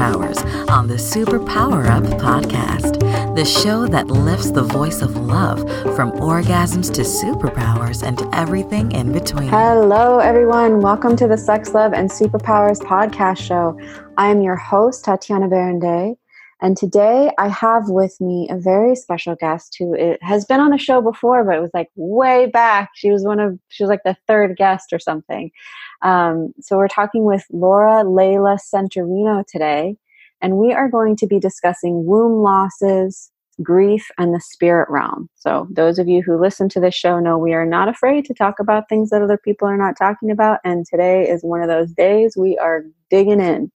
hours on the Superpower Up podcast, the show that lifts the voice of love from orgasms to superpowers and everything in between. Hello, everyone. Welcome to the Sex, Love, and Superpowers podcast show. I am your host, Tatiana Berindei, and today I have with me a very special guest who has been on a show before, but it was like way back. She was like the third guest or something. So we're talking with Laura Layla Centorrino today, and we are going to be discussing womb losses, grief, and the spirit realm. So those of you who listen to this show know we are not afraid to talk about things that other people are not talking about, and today is one of those days. We are digging in.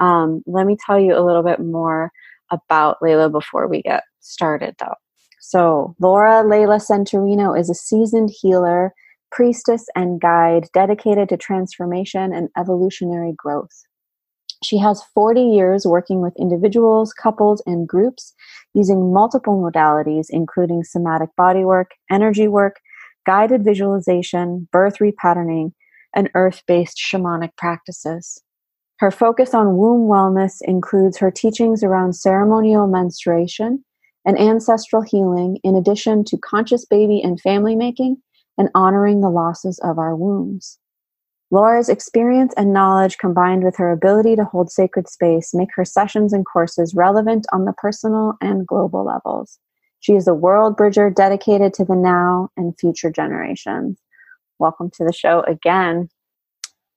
Let me tell you a little bit more about Layla before we get started, though. So Laura Layla Centorrino is a seasoned healer, priestess, and guide dedicated to transformation and evolutionary growth. She has 40 years working with individuals, couples, and groups using multiple modalities, including somatic bodywork, energy work, guided visualization, birth repatterning, and earth-based shamanic practices. Her focus on womb wellness includes her teachings around ceremonial menstruation and ancestral healing, in addition to conscious baby and family making and honoring the losses of our wombs. Laura's experience and knowledge, combined with her ability to hold sacred space, make her sessions and courses relevant on the personal and global levels. She is a world bridger dedicated to the now and future generations. Welcome to the show again.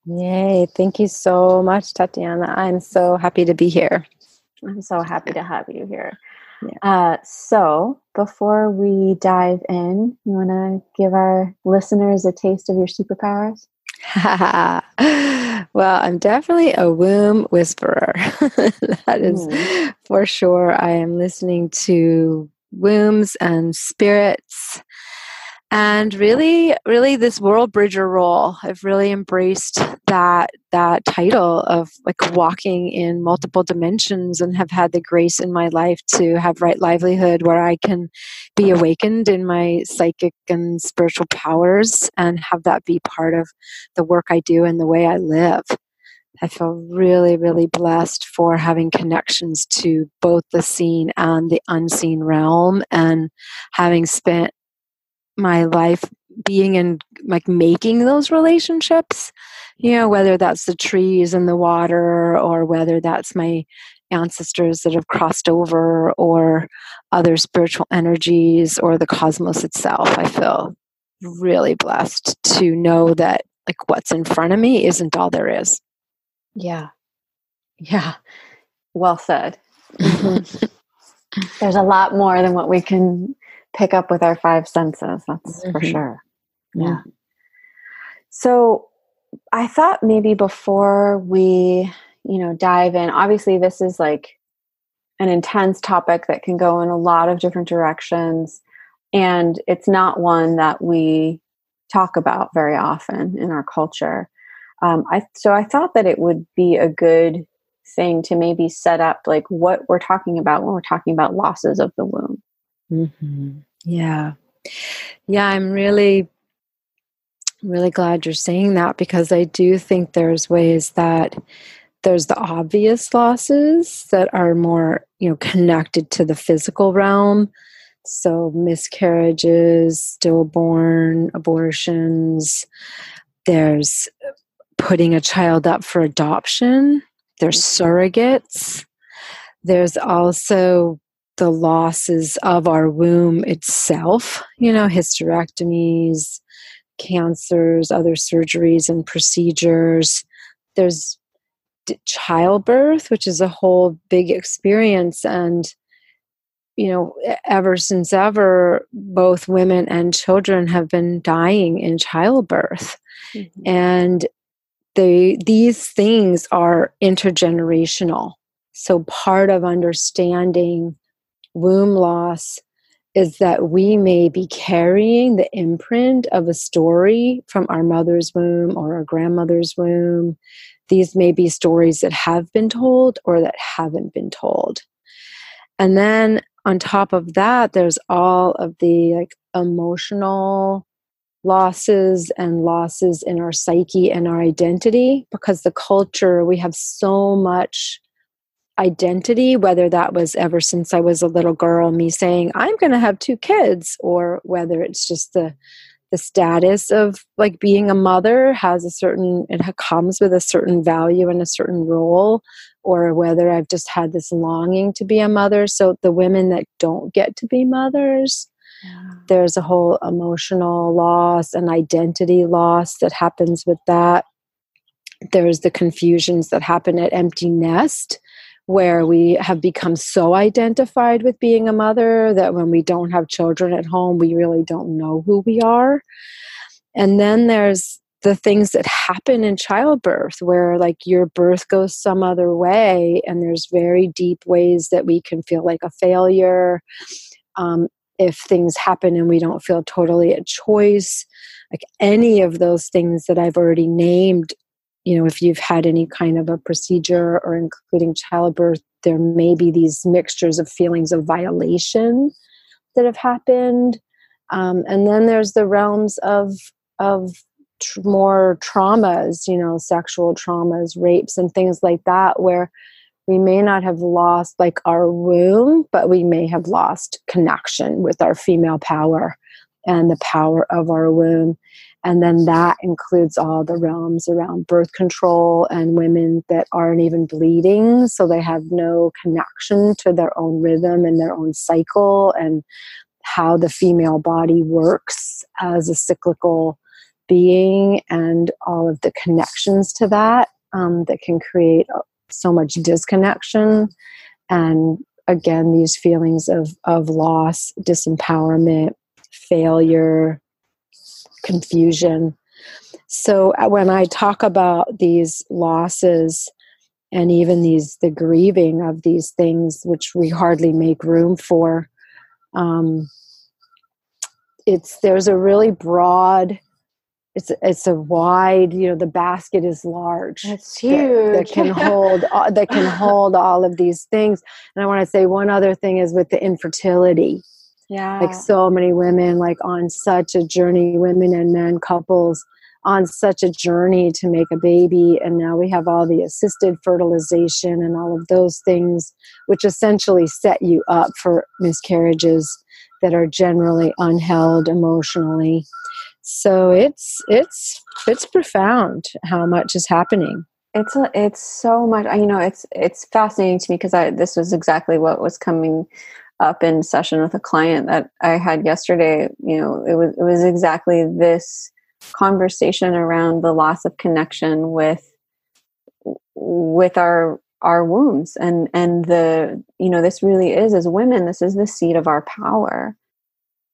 Yay. Thank you so much, Tatiana. I'm so happy to be here. I'm so happy to have you here. Yeah. So before we dive in, you want to give our listeners a taste of your superpowers? Well, I'm definitely a womb whisperer. That is for sure. I am listening to wombs and spirits. And really, really this world bridger role, I've really embraced that title of like walking in multiple dimensions, and have had the grace in my life to have right livelihood where I can be awakened in my psychic and spiritual powers and have that be part of the work I do and the way I live. I feel really, really blessed for having connections to both the seen and the unseen realm, and having spent my life being in like making those relationships, you know, whether that's the trees and the water, or whether that's my ancestors that have crossed over, or other spiritual energies, or the cosmos itself. I feel really blessed to know that like what's in front of me isn't all there is. Yeah. Well said. There's a lot more than what we can pick up with our five senses, that's for sure. Yeah. So I thought maybe before we, dive in, obviously this is like an intense topic that can go in a lot of different directions, and it's not one that we talk about very often in our culture. So I thought that it would be a good thing to maybe set up like what we're talking about when we're talking about losses of the womb. Yeah. I'm really, really glad you're saying that, because I do think there's ways that there's the obvious losses that are more, connected to the physical realm. So miscarriages, stillborn, abortions, there's putting a child up for adoption, there's surrogates, there's also the losses of our womb itself, hysterectomies, cancers, other surgeries and procedures. There's childbirth, which is a whole big experience. And, ever since ever, both women and children have been dying in childbirth. Mm-hmm. And these things are intergenerational. So part of understanding womb loss is that we may be carrying the imprint of a story from our mother's womb or our grandmother's womb. These may be stories that have been told or that haven't been told. And then on top of that, there's all of the like emotional losses and losses in our psyche and our identity, because the culture, we have so much identity, whether that was ever since I was a little girl, me saying, I'm going to have 2 kids, or whether it's just the status of like being a mother has a certain, it comes with a certain value and a certain role, or whether I've just had this longing to be a mother. So the women that don't get to be mothers, there's a whole emotional loss and identity loss that happens with that. There's the confusions that happen at empty nest, where we have become so identified with being a mother that when we don't have children at home, we really don't know who we are. And then there's the things that happen in childbirth, where like your birth goes some other way, and there's very deep ways that we can feel like a failure. If things happen and we don't feel totally at choice, like any of those things that I've already named. You know, if you've had any kind of a procedure or including childbirth, there may be these mixtures of feelings of violation that have happened. And then there's the realms of more traumas, you know, sexual traumas, rapes, and things like that, where we may not have lost like our womb, but we may have lost connection with our female power and the power of our womb. And then that includes all the realms around birth control and women that aren't even bleeding, so they have no connection to their own rhythm and their own cycle and how the female body works as a cyclical being and all of the connections to that that can create so much disconnection. And again, these feelings of loss, disempowerment, failure, confusion. So when I talk about these losses and even the grieving of these things, which we hardly make room for, there's a really broad, it's a wide, you know, the basket is large. It's huge. That can hold all of these things. And I want to say one other thing is with the infertility. Yeah. Like so many women, like on such a journey, women and men, couples, on such a journey to make a baby. And now we have all the assisted fertilization and all of those things, which essentially set you up for miscarriages that are generally unheld emotionally. So it's profound how much is happening. It's so much, you know, it's fascinating to me because this was exactly what was coming up in session with a client that I had yesterday. You know, it was exactly this conversation around the loss of connection with our wombs and the, you know, this really is, as women, this is the seat of our power.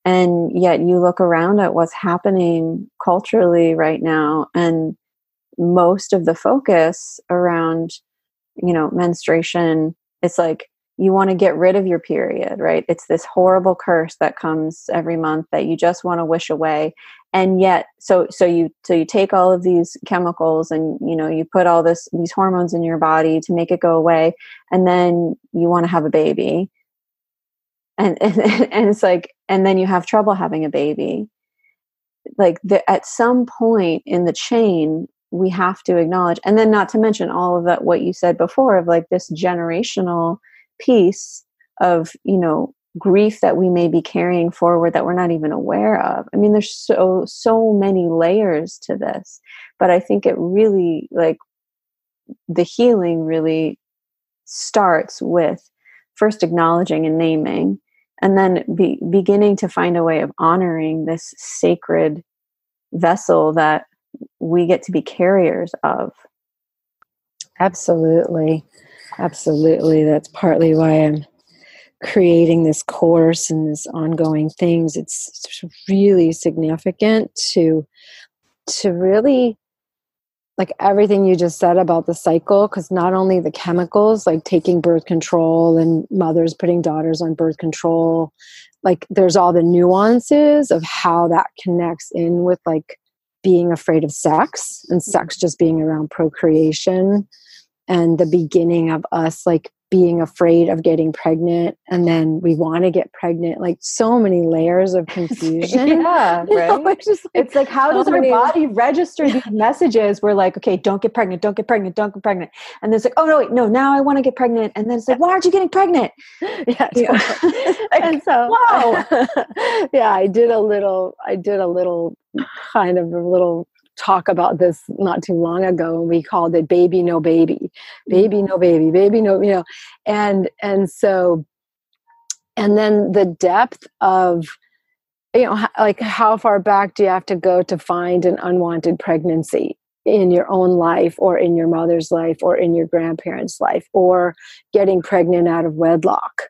And yet you look around at what's happening culturally right now, and most of the focus around, you know, menstruation, it's like, you want to get rid of your period, right? It's this horrible curse that comes every month that you just want to wish away. And yet, so you take all of these chemicals and, you know, you put all these hormones in your body to make it go away. And then you want to have a baby. And it's like, and then you have trouble having a baby. Like at some point in the chain, we have to acknowledge, and then not to mention all of that, what you said before of like this generational piece of, you know, grief that we may be carrying forward that we're not even aware of. I mean, there's so many layers to this, but I think it really, like, the healing really starts with first acknowledging and naming, and then beginning to find a way of honoring this sacred vessel that we get to be carriers of. Absolutely. That's partly why I'm creating this course and this ongoing things. It's really significant to really, like, everything you just said about the cycle, because not only the chemicals, like taking birth control and mothers putting daughters on birth control, like there's all the nuances of how that connects in with like being afraid of sex, and sex just being around procreation. And the beginning of us like being afraid of getting pregnant, and then we want to get pregnant, like so many layers of confusion. Yeah, you know, right? It's like how does our body register these messages? We're like, okay, don't get pregnant. And then it's like, oh no, wait, no, now I want to get pregnant. And then it's like, why aren't you getting pregnant? Yeah. And so, wow. Yeah, I did a little talk about this not too long ago, and we called it baby no baby, you know, and then the depth of, you know, like how far back do you have to go to find an unwanted pregnancy in your own life, or in your mother's life, or in your grandparents' life, or getting pregnant out of wedlock.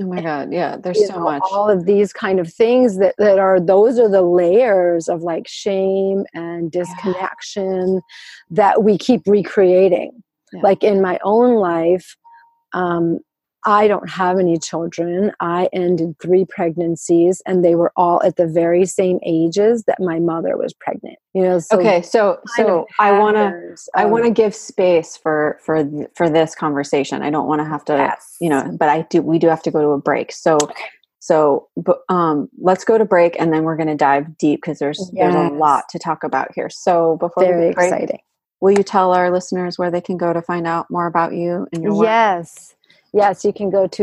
Oh my God. Yeah. There's so much. All of these kind of things those are the layers of like shame and disconnection that we keep recreating. Yeah. Like in my own life, I don't have any children. I ended 3 pregnancies, and they were all at the very same ages that my mother was pregnant. You know. So okay. So I want to give space for this conversation. I don't want to have to, you know, but I do. We do have to go to a break. So let's go to break, and then we're going to dive deep because there's a lot to talk about here. So before we break, exciting. Will you tell our listeners where they can go to find out more about you and your work? Yes, you can go to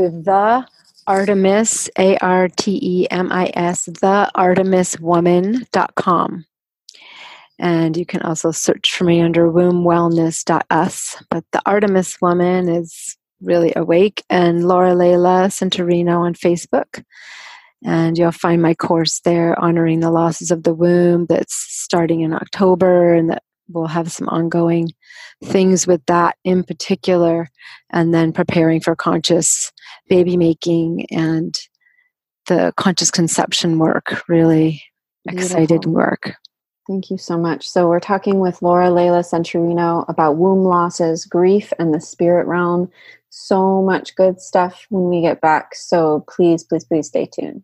theartemis, A-R-T-E-M-I-S, theartemiswoman.com. And you can also search for me under wombwellness.us. But The Artemis Woman is really awake, and Laura Layla Centorrino on Facebook. And you'll find my course there, Honoring the Losses of the Womb, that's starting in October, and that we'll have some ongoing things with that in particular, and then preparing for conscious baby making and the conscious conception work. Really excited work. Thank you so much. So we're talking with Laura Layla Centorrino about womb losses, grief, and the spirit realm. So much good stuff when we get back. So please, please, please stay tuned.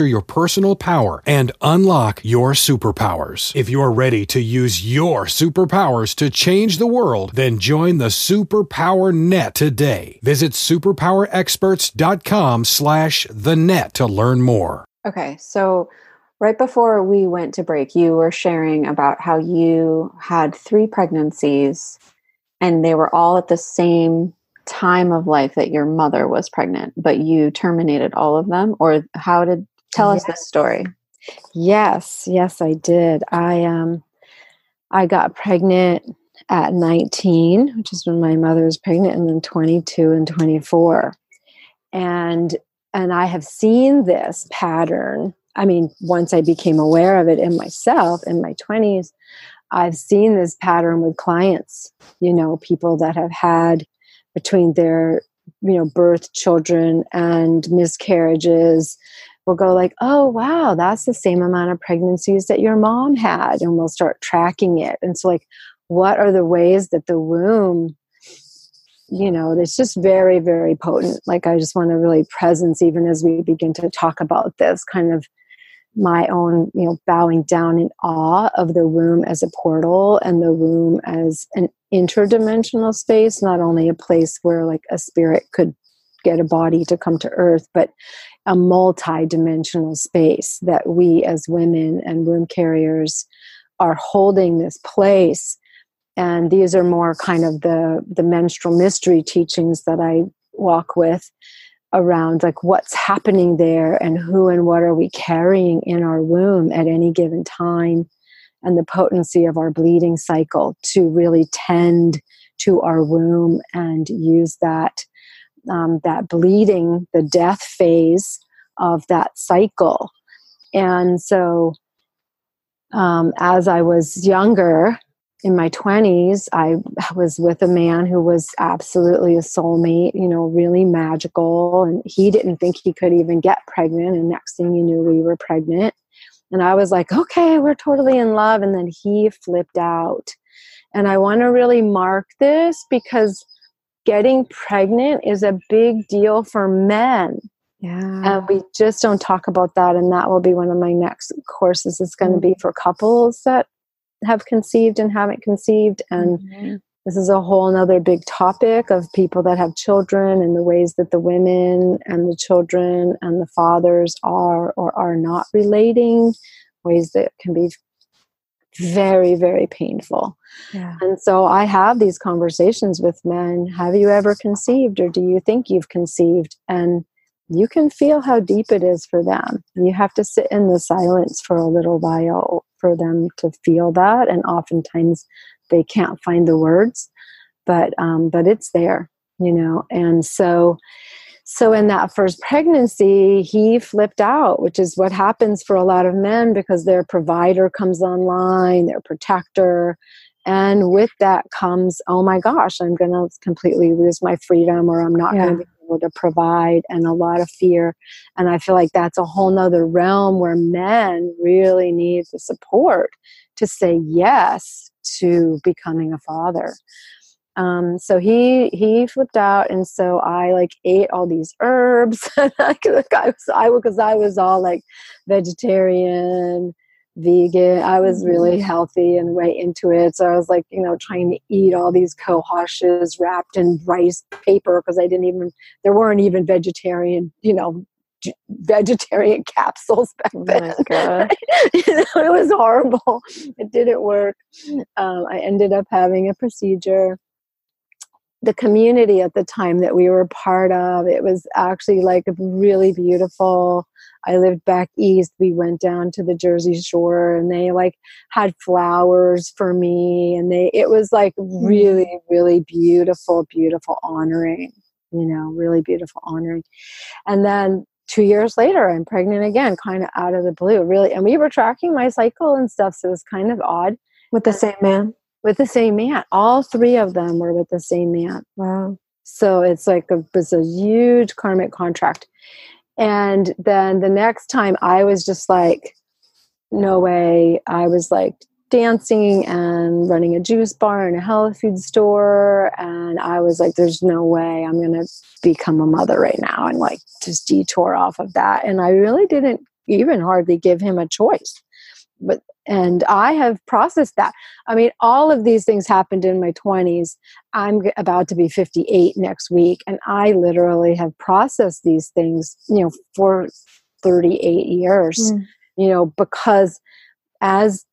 your personal power and unlock your superpowers. If you're ready to use your superpowers to change the world, then join the Superpower Net today. Visit superpowerexperts.com/thenet to learn more. Okay, so right before we went to break, you were sharing about how you had 3 pregnancies, and they were all at the same time of life that your mother was pregnant, but you terminated all of them, or how did... Tell us this story. Yes, I did. I got pregnant at 19, which is when my mother was pregnant, and then 22 and 24. And I have seen this pattern. I mean, once I became aware of it in myself in my 20s, I've seen this pattern with clients, you know, people that have had between their, you know, birth children and miscarriages. We'll go like, oh, wow, that's the same amount of pregnancies that your mom had. And we'll start tracking it. And so like, what are the ways that the womb, you know, it's just very, very potent. Like, I just want to really presence, even as we begin to talk about this, kind of my own, you know, bowing down in awe of the womb as a portal, and the womb as an interdimensional space, not only a place where like a spirit could get a body to come to earth, but a multi-dimensional space that we as women and womb carriers are holding this place. And these are more kind of the menstrual mystery teachings that I walk with around like what's happening there, and who and what are we carrying in our womb at any given time, and the potency of our bleeding cycle to really tend to our womb and use that that bleeding, the death phase of that cycle. And so as I was younger, in my 20s, I was with a man who was absolutely a soulmate, you know, really magical. And he didn't think he could even get pregnant. And next thing you knew, we were pregnant. And I was like, okay, we're totally in love. And then he flipped out. And I want to really mark this because getting pregnant is a big deal for men. Yeah. And we just don't talk about that. And that will be one of my next courses. It's going to be for couples that have conceived and haven't conceived. And this is a whole nother big topic of people that have children and the ways that the women and the children and the fathers are or are not relating, ways that can be very, very painful. Yeah. And so I have these conversations with men. Have you ever conceived, or do you think you've conceived? And you can feel how deep it is for them. You have to sit in the silence for a little while for them to feel that. And oftentimes they can't find the words, but it's there, you know? And so in that first pregnancy, he flipped out, which is what happens for a lot of men because their provider comes online, their protector. And with that comes, oh my gosh, I'm going to completely lose my freedom, or I'm not going to be able to provide, and a lot of fear. And I feel like that's a whole nother realm where men really need the support to say yes to becoming a father. So he flipped out. And so I like ate all these herbs because I was all like vegetarian, vegan. I was really healthy and way into it. So I was like, you know, trying to eat all these kohoshes wrapped in rice paper because there weren't even vegetarian, you know, vegetarian capsules back then. Oh my God. You know, it was horrible. It didn't work. I ended up having a procedure. The community at the time that we were part of, it was actually like really beautiful. I lived back east. We went down to the Jersey Shore and they like had flowers for me. And it was like really, really beautiful, beautiful honoring, you know, really beautiful honoring. And then 2 years later, I'm pregnant again, kind of out of the blue, really. And we were tracking my cycle and stuff. So it was kind of odd. With the same man? With the same man. All three of them were with the same man. Wow. So it's like it's a huge karmic contract. And then the next time I was just like, no way. I was like dancing and running a juice bar and a health food store. And I was like, there's no way I'm going to become a mother right now, and like just detour off of that. And I really didn't even hardly give him a choice. And I have processed that. I mean, all of these things happened in my 20s. I'm about to be 58 next week. And I literally have processed these things, you know, for 38 years, you know, because as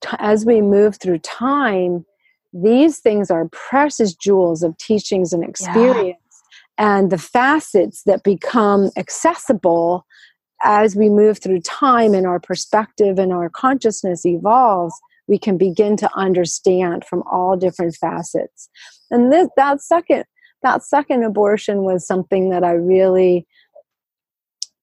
we move through time, these things are precious jewels of teachings and experience. And the facets that become accessible as we move through time and our perspective and our consciousness evolves, we can begin to understand from all different facets. And that second abortion was something that I really,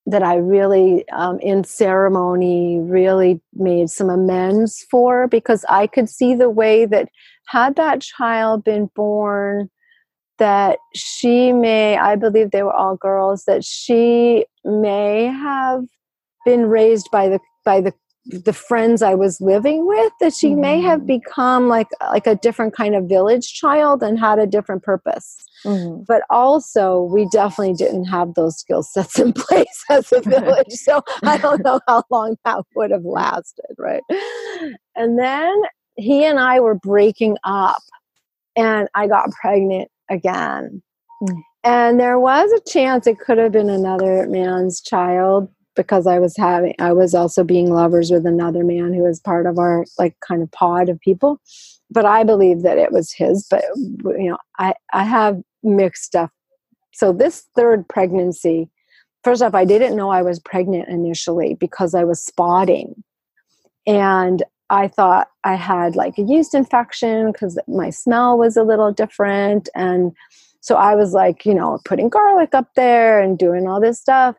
in ceremony, really made some amends for, because I could see the way that had that child been born, that I believe they were all girls, that she may have been raised by the friends I was living with, that she may have become like a different kind of village child and had a different purpose. But also we definitely didn't have those skill sets in place as a village. So I don't know how long that would have lasted. Right. And then he and I were breaking up and I got pregnant again. And there was a chance it could have been another man's child, because I was also being lovers with another man who was part of our like kind of pod of people, but I believe that it was his. But you know, I have mixed stuff. So this third pregnancy, first off, I didn't know I was pregnant initially because I was spotting, and I thought I had like a yeast infection because my smell was a little different. And so I was like, you know, putting garlic up there and doing all this stuff.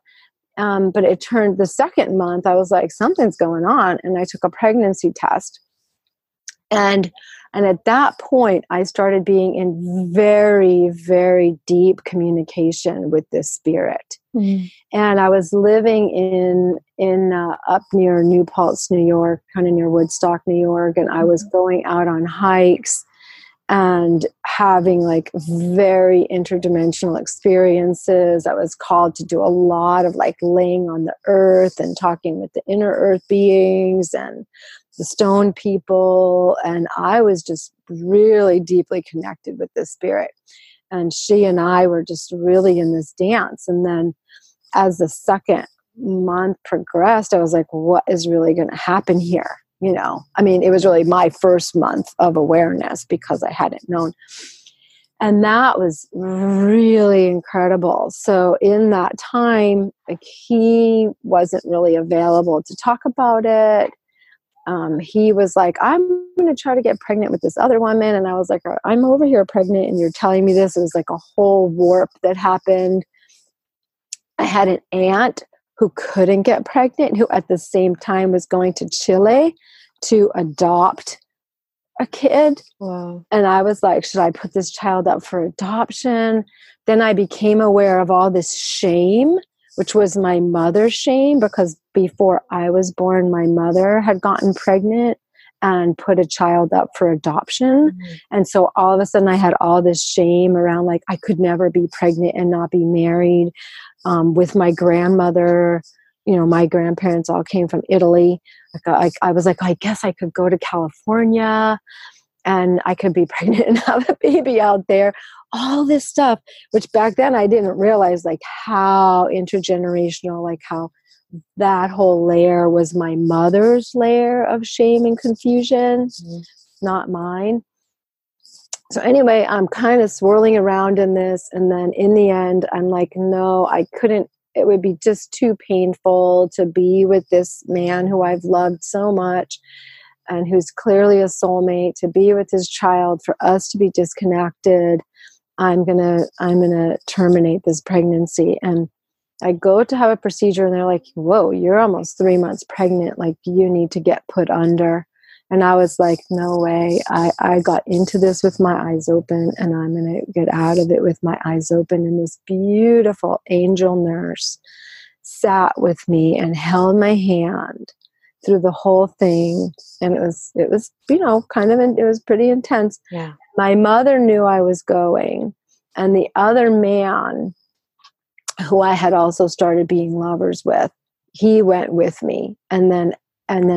But it turned the second month, I was like, something's going on. And I took a pregnancy test. And And at that point, I started being in very, very deep communication with this spirit. Mm. And I was living in up near New Paltz, New York, kind of near Woodstock, New York. And I was going out on hikes and having like very interdimensional experiences. I was called to do a lot of like laying on the earth and talking with the inner earth beings and the stone people. And I was just really deeply connected with this spirit. And she and I were just really in this dance. And then as the second month progressed, I was like, what is really going to happen here? You know, I mean, it was really my first month of awareness because I hadn't known. And that was really incredible. So in that time, like, he wasn't really available to talk about it. He was like, I'm going to try to get pregnant with this other woman. And I was like, I'm over here pregnant and you're telling me this. It was like a whole warp that happened. I had an aunt who couldn't get pregnant, who at the same time was going to Chile to adopt a kid. Wow. And I was like, should I put this child up for adoption? Then I became aware of all this shame, which was my mother's shame, because before I was born, my mother had gotten pregnant and put a child up for adoption. Mm-hmm. And so all of a sudden I had all this shame around, like, I could never be pregnant and not be married. With my grandmother, you know, my grandparents all came from Italy. Like, I was like, I guess I could go to California and I could be pregnant and have a baby out there. All this stuff, which back then I didn't realize, like, how intergenerational, like how that whole layer was my mother's layer of shame and confusion, mm-hmm. not mine. So anyway, I'm kind of swirling around in this. And then in the end, I'm like, no, I couldn't. It would be just too painful to be with this man who I've loved so much and who's clearly a soulmate, to be with his child, for us to be disconnected. I'm going to terminate this pregnancy. And I go to have a procedure and they're like, whoa, you're almost 3 months pregnant. Like, you need to get put under. And I was like, no way. I got into this with my eyes open, and I'm going to get out of it with my eyes open. And this beautiful angel nurse sat with me and held my hand through the whole thing. And it was, you know, kind of, it was pretty intense. Yeah. My mother knew I was going. And the other man, who I had also started being lovers with, he went with me. And then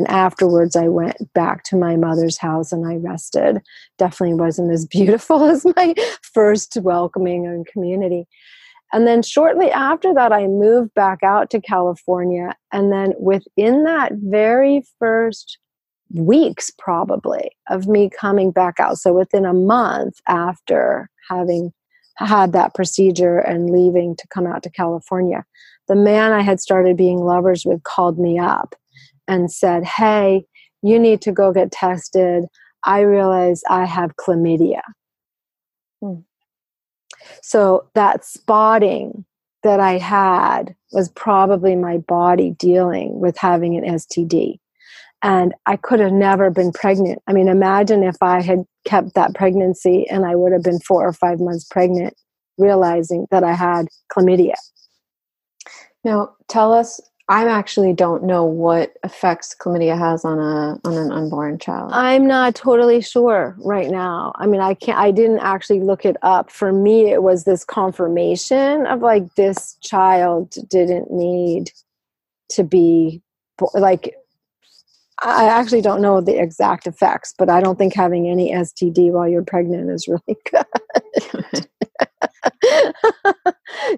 afterwards, I went back to my mother's house and I rested. Definitely wasn't as beautiful as my first welcoming and community. And then shortly after that, I moved back out to California. And then within that very first weeks, probably, of me coming back out, so within a month after having had that procedure and leaving to come out to California, the man I had started being lovers with called me up and said, hey, you need to go get tested. I realize I have chlamydia. Hmm. So that spotting that I had was probably my body dealing with having an STD. And I could have never been pregnant. I mean, imagine if I had kept that pregnancy and I would have been 4 or 5 months pregnant, realizing that I had chlamydia. Now, tell us, I actually don't know what effects chlamydia has on an unborn child. I'm not totally sure right now. I mean, I didn't actually look it up. For me, it was this confirmation of, like, this child didn't need to be, like, I actually don't know the exact effects, but I don't think having any STD while you're pregnant is really good.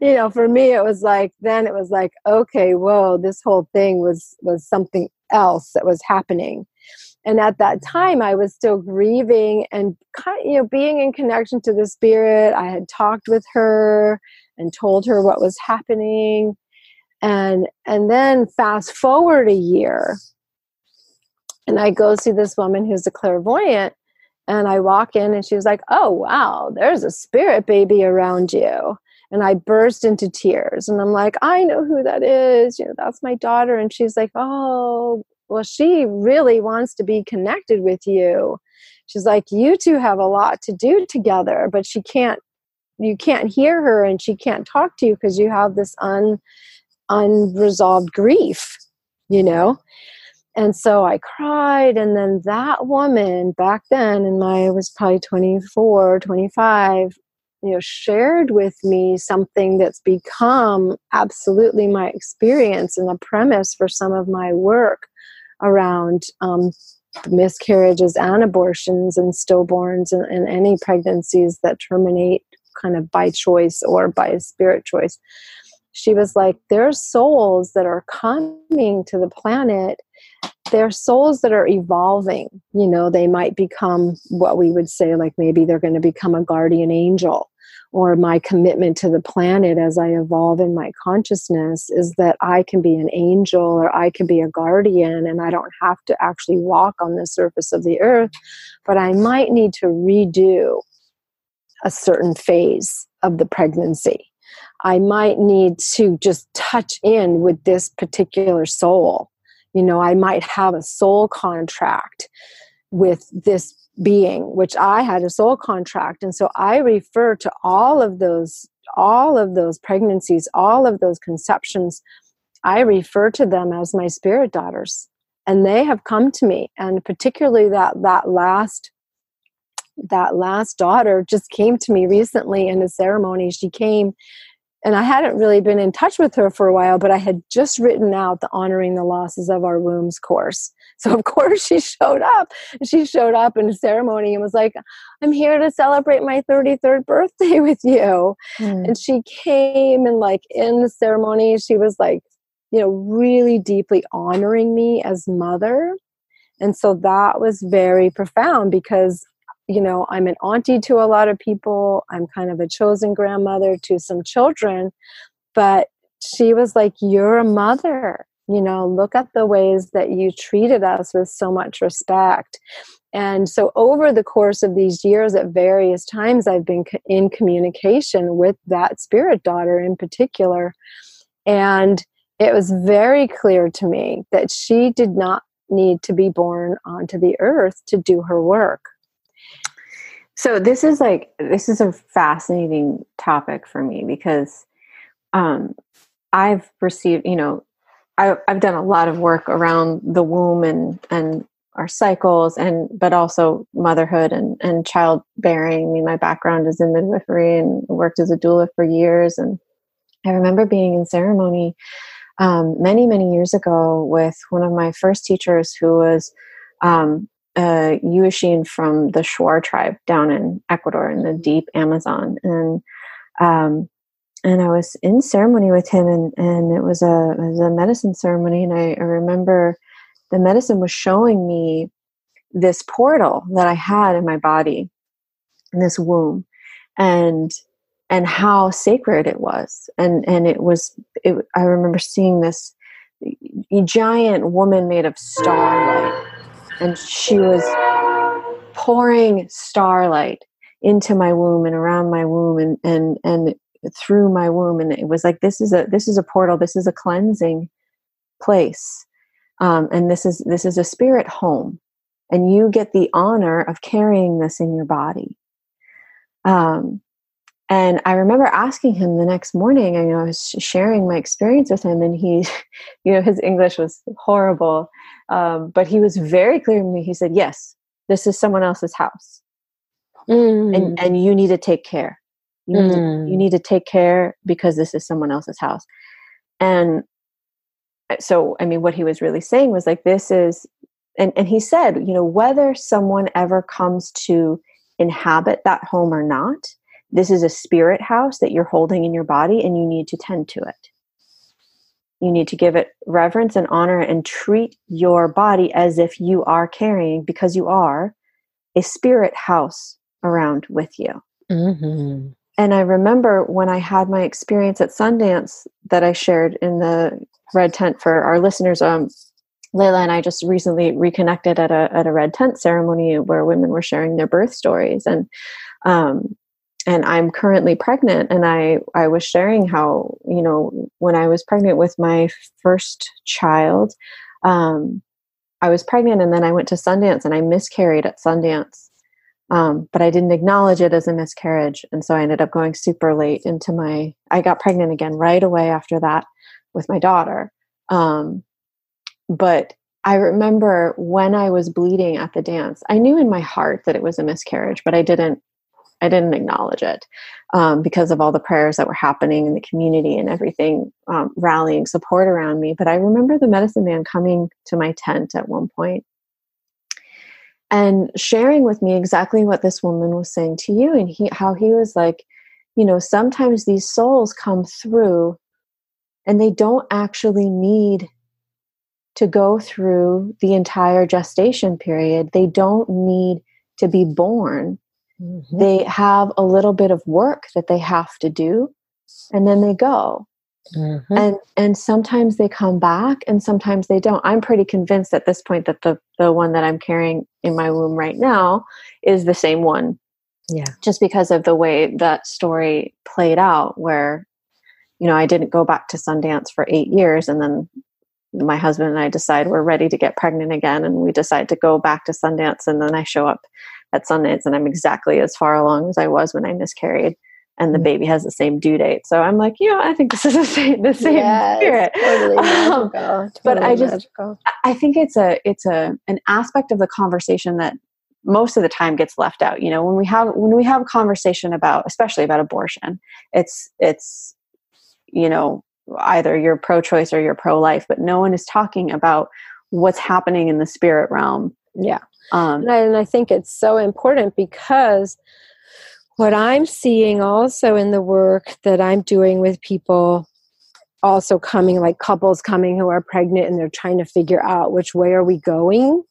You know, for me, it was like, then it was like, okay, whoa, this whole thing was something else that was happening. And at that time, I was still grieving and, you know, being in connection to the spirit. I had talked with her and told her what was happening. And then fast forward a year, and I go see this woman who's a clairvoyant. And I walk in and she was like, oh, wow, there's a spirit baby around you. And I burst into tears. And I'm like, I know who that is. You know, that's my daughter. And she's like, oh, well, she really wants to be connected with you. She's like, you two have a lot to do together, but she can't, you can't hear her and she can't talk to you because you have this unresolved grief, you know? And so I cried. And then that woman back then, and I was probably 24, 25, you know, shared with me something that's become absolutely my experience and the premise for some of my work around miscarriages and abortions and stillborns and any pregnancies that terminate kind of by choice or by a spirit choice. She was like, there's souls that are coming to the planet. They're souls that are evolving. You know, they might become what we would say, like maybe they're going to become a guardian angel, or my commitment to the planet as I evolve in my consciousness is that I can be an angel or I can be a guardian, and I don't have to actually walk on the surface of the earth, but I might need to redo a certain phase of the pregnancy. I might need to just touch in with this particular soul. You know, I might have a soul contract with this being, which I had a soul contract. And so I refer to all of those pregnancies, all of those conceptions, I refer to them as my spirit daughters. And they have come to me. And particularly that last daughter just came to me recently in a ceremony. She came, and I hadn't really been in touch with her for a while, but I had just written out the Honoring the Losses of Our Wombs course. So of course she showed up. She showed up in a ceremony and was like, I'm here to celebrate my 33rd birthday with you. Mm. And she came, and like in the ceremony, she was like, you know, really deeply honoring me as mother. And so that was very profound because, you know, I'm an auntie to a lot of people. I'm kind of a chosen grandmother to some children. But she was like, you're a mother. You know, look at the ways that you treated us with so much respect. And so over the course of these years, at various times, I've been in communication with that spirit daughter in particular. And it was very clear to me that she did not need to be born onto the earth to do her work. So this is a fascinating topic for me because I've received, you know, I've done a lot of work around the womb and our cycles but also motherhood and childbearing. I mean, my background is in midwifery and worked as a doula for years. And I remember being in ceremony many, many years ago with one of my first teachers who was yuishin from the Shuar tribe down in Ecuador in the deep Amazon. And I was in ceremony with him and it was a medicine ceremony. And I remember the medicine was showing me this portal that I had in my body, in this womb, and how sacred it was. And it was, I remember seeing this giant woman made of starlight. And she was pouring starlight into my womb and around my womb and through my womb. And it was like, this is a portal. This is a cleansing place. And this is a spirit home. And you get the honor of carrying this in your body. And I remember asking him the next morning, and I was sharing my experience with him, and he, you know, his English was horrible, but he was very clear with me. He said, yes, this is someone else's house, and you need to take care. You need to take care because this is someone else's house. And so, I mean, what he was really saying was like, this is, and he said, you know, whether someone ever comes to inhabit that home or not, this is a spirit house that you're holding in your body, and you need to tend to it. You need to give it reverence and honor and treat your body as if you are carrying, because you are, a spirit house around with you. Mm-hmm. And I remember when I had my experience at Sundance that I shared in the red tent for our listeners, Layla and I just recently reconnected at a red tent ceremony where women were sharing their birth stories. And I'm currently pregnant, and I was sharing how, you know, when I was pregnant with my first child, I was pregnant, and then I went to Sundance, and I miscarried at Sundance. But I didn't acknowledge it as a miscarriage. And so I ended up going super late into my, I got pregnant again right away after that with my daughter. But I remember when I was bleeding at the dance, I knew in my heart that it was a miscarriage, but I didn't acknowledge it because of all the prayers that were happening in the community and everything, rallying support around me. But I remember the medicine man coming to my tent at one point and sharing with me exactly what this woman was saying to you, and how he was like, you know, sometimes these souls come through and they don't actually need to go through the entire gestation period. They don't need to be born. Mm-hmm. They have a little bit of work that they have to do, and then they go. Mm-hmm. And sometimes they come back and sometimes they don't. I'm pretty convinced at this point that the one that I'm carrying in my womb right now is the same one. Yeah. Just because of the way that story played out where, you know, I didn't go back to Sundance for 8 years, and then my husband and I decide we're ready to get pregnant again, and we decide to go back to Sundance, and then I show up at Sundance and I'm exactly as far along as I was when I miscarried, and the baby has the same due date. So I'm like, yeah, I think this is the same yes, spirit. Totally magical, but I just, magical. I think it's an aspect of the conversation that most of the time gets left out. You know, when we have a conversation about, especially about abortion, it's, you know, either you're pro-choice or you're pro-life, but no one is talking about what's happening in the spirit realm. Yeah. And I think it's so important, because what I'm seeing also in the work that I'm doing with people also coming, like couples coming who are pregnant and they're trying to figure out which way are we going.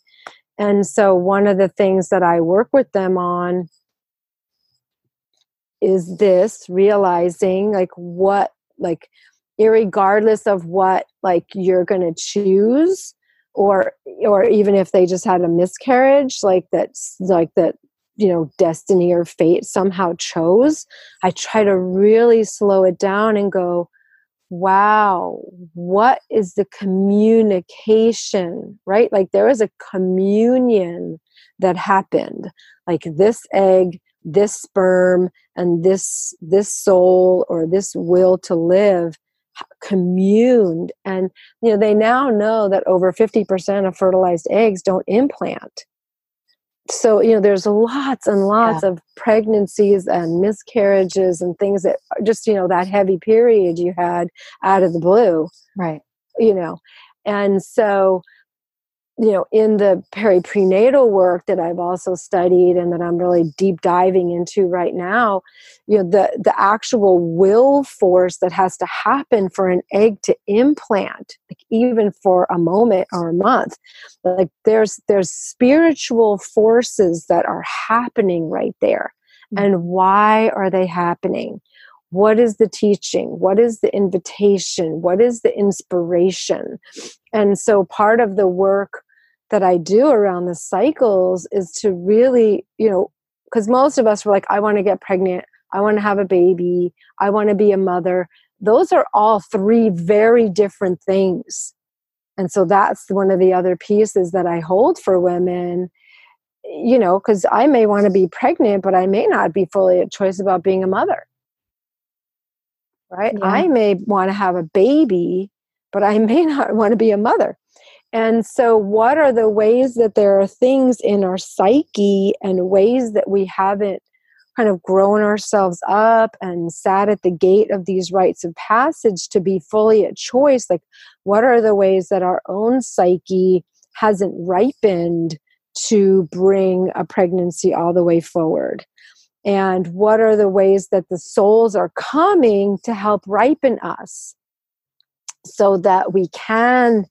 And so one of the things that I work with them on is this, realizing like what, like, irregardless of what, like, you're going to choose, or even if they just had a miscarriage, like that's like that, you know, destiny or fate somehow chose. I try to really slow it down and go, wow, what is the communication, right? Like there was a communion that happened, like this egg, this sperm, and this soul or this will to live communed. And, you know, they now know that over 50% of fertilized eggs don't implant. So, you know, there's lots and lots of pregnancies and miscarriages and things that are just, you know, that heavy period you had out of the blue. Right. You know, and so, you know, in the periprenatal work that I've also studied and that I'm really deep diving into right now, you know, the actual will force that has to happen for an egg to implant, like even for a moment or a month, like there's spiritual forces that are happening right there. Mm-hmm. And why are they happening? What is the teaching? What is the invitation? What is the inspiration? And so part of the work that I do around the cycles is to really, you know, because most of us were like, I want to get pregnant. I want to have a baby. I want to be a mother. Those are all three very different things. And so that's one of the other pieces that I hold for women, you know, because I may want to be pregnant, but I may not be fully at choice about being a mother. Right? Yeah. I may want to have a baby, but I may not want to be a mother. And so what are the ways that there are things in our psyche and ways that we haven't kind of grown ourselves up and sat at the gate of these rites of passage to be fully at choice? Like, what are the ways that our own psyche hasn't ripened to bring a pregnancy all the way forward? And what are the ways that the souls are coming to help ripen us so that we can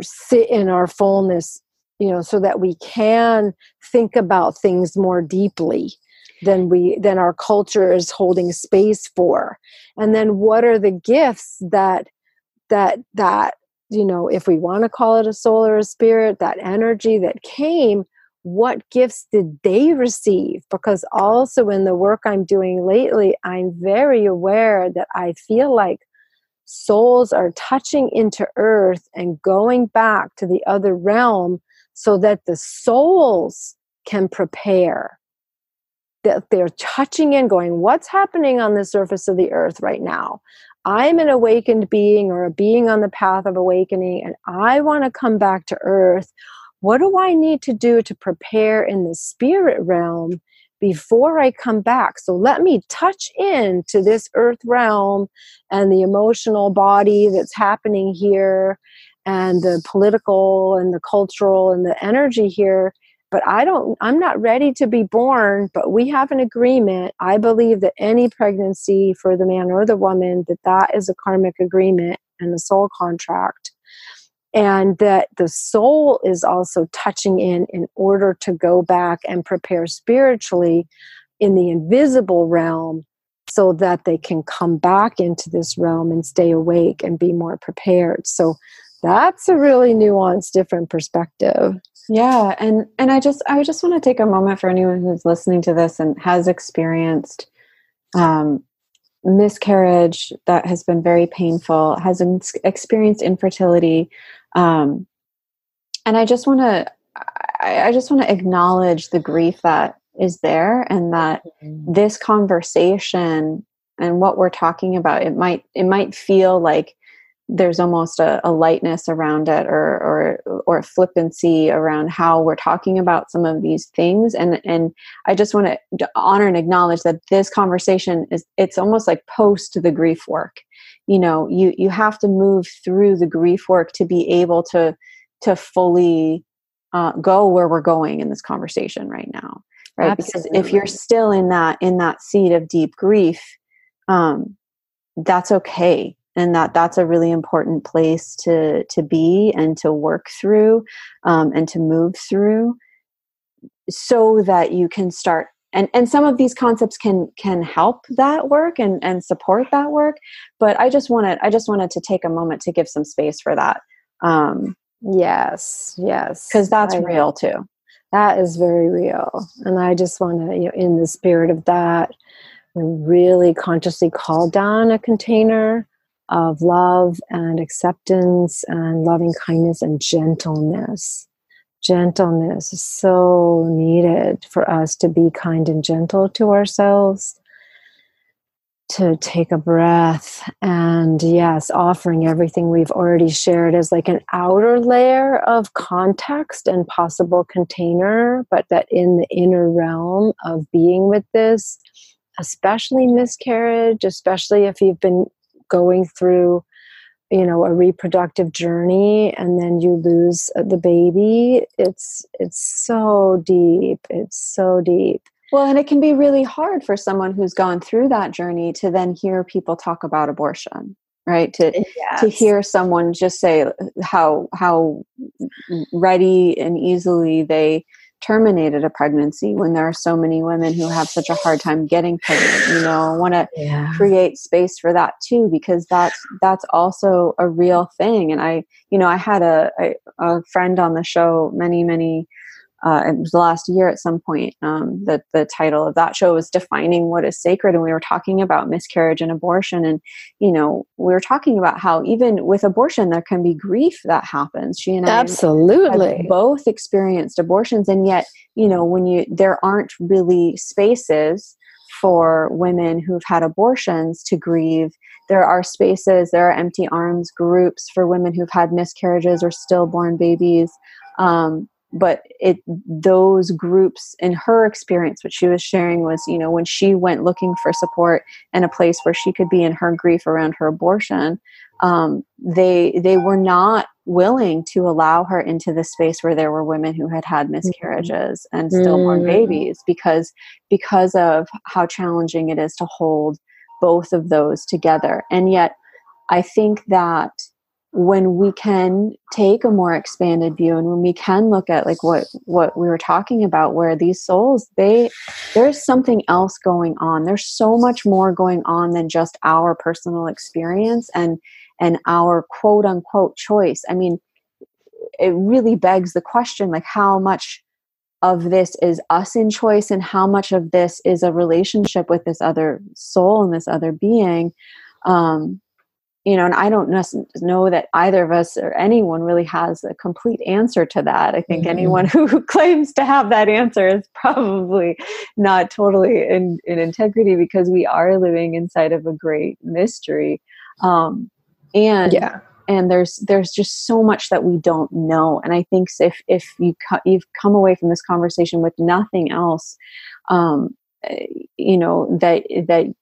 sit in our fullness, you know, so that we can think about things more deeply than our culture is holding space for. And then what are the gifts that you know, if we want to call it a soul or a spirit, that energy that came, what gifts did they receive? Because also in the work I'm doing lately, I'm very aware that I feel like souls are touching into earth and going back to the other realm so that the souls can prepare that they're touching and going, what's happening on the surface of the earth right now? I'm an awakened being or a being on the path of awakening, and I want to come back to earth. What do I need to do to prepare in the spirit realm before I come back? So let me touch into this earth realm and the emotional body that's happening here and the political and the cultural and the energy here. But I'm not ready to be born, but we have an agreement. I believe that any pregnancy for the man or the woman, that is a karmic agreement and a soul contract. And that the soul is also touching in order to go back and prepare spiritually in the invisible realm so that they can come back into this realm and stay awake and be more prepared. So that's a really nuanced, different perspective. Yeah. And I just want to take a moment for anyone who's listening to this and has experienced miscarriage that has been very painful, has experienced infertility. And I just want to acknowledge the grief that is there, and that this conversation and what we're talking about, it might feel like there's almost a lightness around it, or flippancy around how we're talking about some of these things. And I just want to honor and acknowledge that this conversation it's almost like post the grief work. You know, you have to move through the grief work to be able to fully go where we're going in this conversation right now. Right. Absolutely. Because if you're still in that seed of deep grief, that's okay. And that's a really important place to be and to work through, and to move through, so that you can start. And some of these concepts can help that work and support that work. But I just wanted to take a moment to give some space for that. Yes, because that's real too. That is very real. And I just want to, in the spirit of that, really consciously call down a container of love and acceptance and loving kindness and gentleness. Gentleness is so needed for us to be kind and gentle to ourselves, to take a breath, and yes, offering everything we've already shared as like an outer layer of context and possible container, but that in the inner realm of being with this, especially miscarriage, especially if you've been going through, a reproductive journey, and then you lose the baby. It's so deep. It's so deep. Well, and it can be really hard for someone who's gone through that journey to then hear people talk about abortion, right? To hear someone just say how ready and easily they terminated a pregnancy, when there are so many women who have such a hard time getting pregnant. I want to create space for that too, because that's also a real thing. And I had a friend on the show many, it was last year at some point, that the title of that show was Defining What is Sacred. And we were talking about miscarriage and abortion. And, we were talking about how even with abortion, there can be grief that happens. She and I have both experienced abortions. And yet, there aren't really spaces for women who've had abortions to grieve. There are spaces, there are empty arms groups for women who've had miscarriages or stillborn babies. But those groups, in her experience, what she was sharing was, when she went looking for support and a place where she could be in her grief around her abortion, they were not willing to allow her into the space where there were women who had had miscarriages and stillborn babies, because of how challenging it is to hold both of those together. And yet, I think that when we can take a more expanded view, and when we can look at like what we were talking about, where these souls, there's something else going on. There's so much more going on than just our personal experience and our quote unquote choice. I mean, it really begs the question, like, how much of this is us in choice, and how much of this is a relationship with this other soul and this other being? You know, and I don't know that either of us or anyone really has a complete answer to that. I think anyone who claims to have that answer is probably not totally in integrity, because we are living inside of a great mystery. And there's just so much that we don't know. And I think if you've come away from this conversation with nothing else, you know, that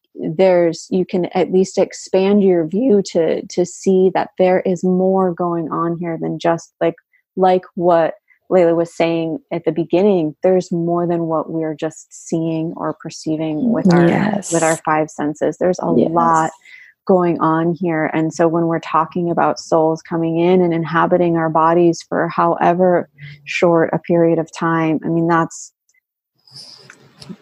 you can at least expand your view to see that there is more going on here than just like what Layla was saying at the beginning. There's more than what we're just seeing or perceiving with our with our five senses. There's a lot going on here. And so when we're talking about souls coming in and inhabiting our bodies for however short a period of time, I mean,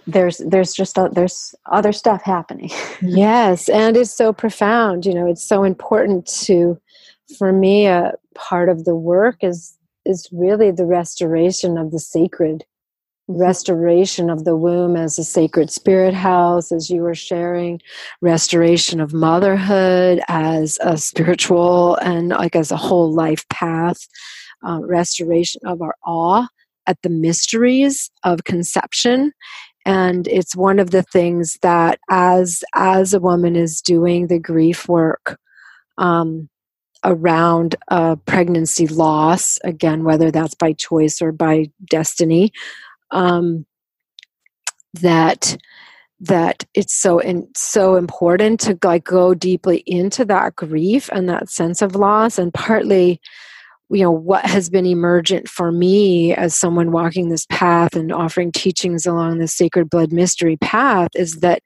there's other stuff happening. Yes. And it's so profound. You know, it's so important for me, a part of the work is really the restoration of the sacred, restoration of the womb as a sacred spirit house, as you were sharing, restoration of motherhood as a spiritual and as a whole life path, restoration of our awe at the mysteries of conception. And it's one of the things that as a woman is doing the grief work around pregnancy loss, again, whether that's by choice or by destiny, that it's so important to go deeply into that grief and that sense of loss. And partly, you know, what has been emergent for me as someone walking this path and offering teachings along the sacred blood mystery path is that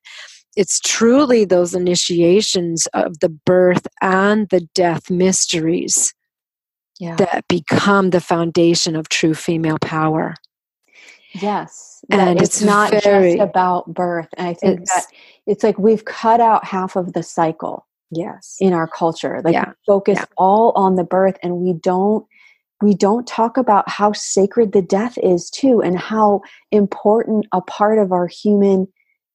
it's truly those initiations of the birth and the death mysteries that become the foundation of true female power. Yes. And it's not just about birth. And I think that it's like we've cut out half of the cycle. Yes. In our culture. We focus all on the birth, and we don't talk about how sacred the death is too, and how important a part of our human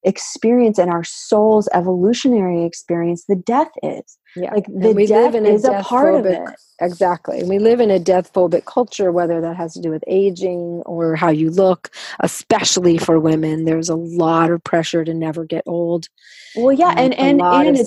experience and our soul's evolutionary experience the death is. Yeah. Death is a part of it. Exactly. And we live in a death phobic culture, whether that has to do with aging or how you look, especially for women. There's a lot of pressure to never get old. Well, yeah. And it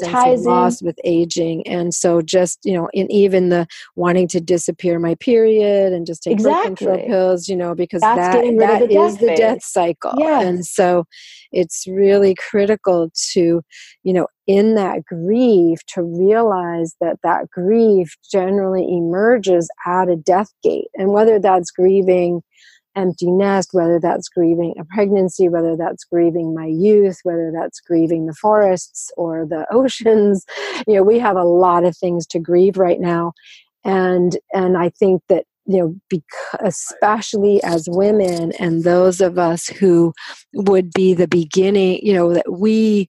ties in with aging. And so just, you know, and even the wanting to disappear my period and just take birth control pills, you know, because that is the death cycle. Yeah. And so it's really critical to, you know, in that grief, to realize that grief generally emerges at a death gate. And whether that's grieving empty nest, whether that's grieving a pregnancy, whether that's grieving my youth, whether that's grieving the forests or the oceans, you know, we have a lot of things to grieve right now. And I think that, you know, especially as women and those of us who would be the beginning, you know, that we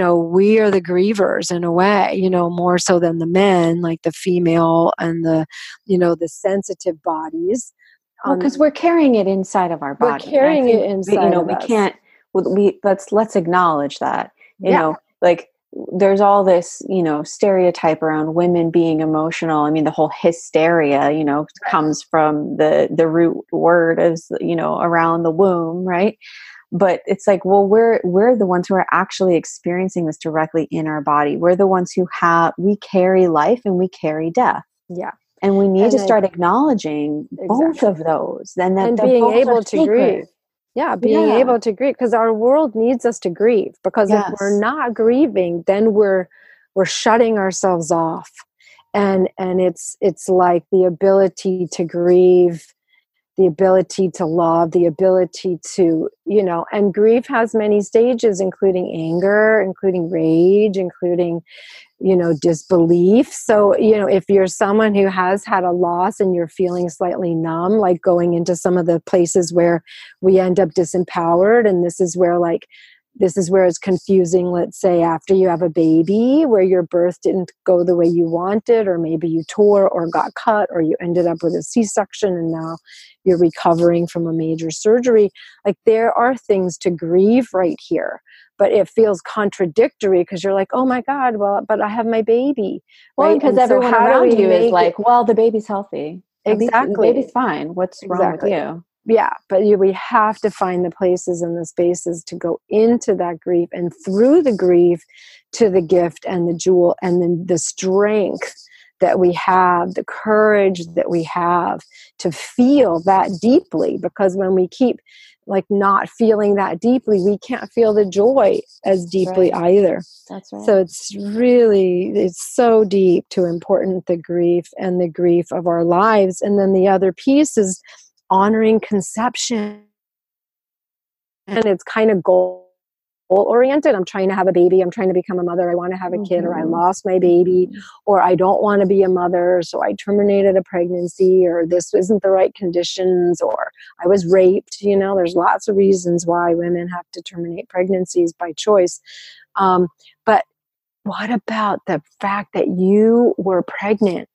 are the grievers in a way, you know, more so than the men, like the female and the, you know, the sensitive bodies. Because we're carrying it inside of our body. We're carrying it inside of us. You know, let's acknowledge that, you know, like there's all this, you know, stereotype around women being emotional. I mean, the whole hysteria, you know, comes from the root word is, you know, around the womb, right? But it's like, well, we're the ones who are actually experiencing this directly in our body. We're the ones who we carry life and we carry death. Yeah. And we need to start acknowledging both of those. And being able to grieve. Yeah, being able to grieve, because our world needs us to grieve, because if we're not grieving, then we're shutting ourselves off. And it's like the ability to grieve, the ability to love, the ability to, you know, and grief has many stages, including anger, including rage, including, you know, disbelief. So, you know, if you're someone who has had a loss and you're feeling slightly numb, like going into some of the places where we end up disempowered, and this is where, like, This is where it's confusing, let's say, after you have a baby where your birth didn't go the way you wanted, or maybe you tore or got cut, or you ended up with a C-section and now you're recovering from a major surgery. Like, there are things to grieve right here, but it feels contradictory because you're like, oh my God, well, but I have my baby. Well, because everyone around you is like, well, the baby's healthy. Exactly. The baby's fine. What's wrong with you? Yeah, but we have to find the places and the spaces to go into that grief and through the grief to the gift and the jewel and then the strength that we have, the courage that we have to feel that deeply. Because when we keep like not feeling that deeply, we can't feel the joy as deeply either. That's right. So it's so deep to important the grief and the grief of our lives. And then the other piece is honoring conception, and it's kind of goal oriented. I'm trying to have a baby. I'm trying to become a mother. I want to have a kid, or I lost my baby, or I don't want to be a mother, so I terminated a pregnancy, or this isn't the right conditions, or I was raped. You know, there's lots of reasons why women have to terminate pregnancies by choice. But what about the fact that you were pregnant?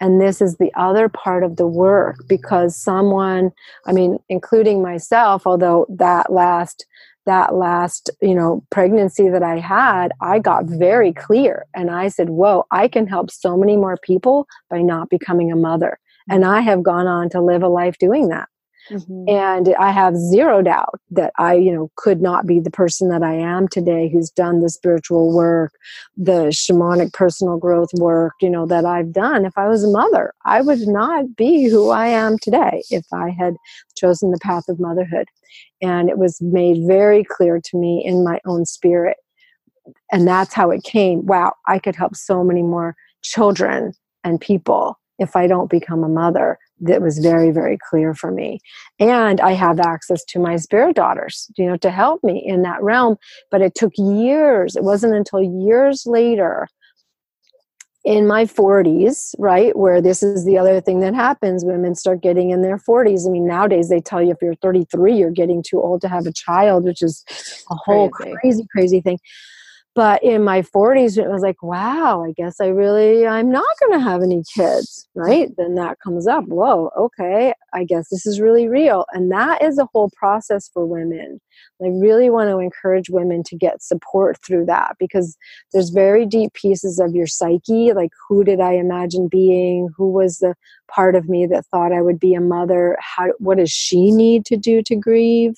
And this is the other part of the work, because someone, I mean, including myself, although that last, pregnancy that I had, I got very clear and I said, whoa, I can help so many more people by not becoming a mother. And I have gone on to live a life doing that. Mm-hmm. And I have zero doubt that I, could not be the person that I am today who's done the spiritual work, the shamanic personal growth work, that I've done. If I was a mother, I would not be who I am today if I had chosen the path of motherhood. And it was made very clear to me in my own spirit. And that's how it came. Wow, I could help so many more children and people if I don't become a mother. That was very, very clear for me. And I have access to my spirit daughters, to help me in that realm. But it took years. It wasn't until years later in my 40s, right, where this is the other thing that happens. Women start getting in their 40s. I mean, nowadays they tell you if you're 33, you're getting too old to have a child, which is a whole crazy thing. But in my 40s, it was like, wow, I guess I'm not going to have any kids, right? Then that comes up. Whoa, okay, I guess this is really real. And that is a whole process for women. I really want to encourage women to get support through that, because there's very deep pieces of your psyche, like who did I imagine being? Who was the part of me that thought I would be a mother? What does she need to do to grieve?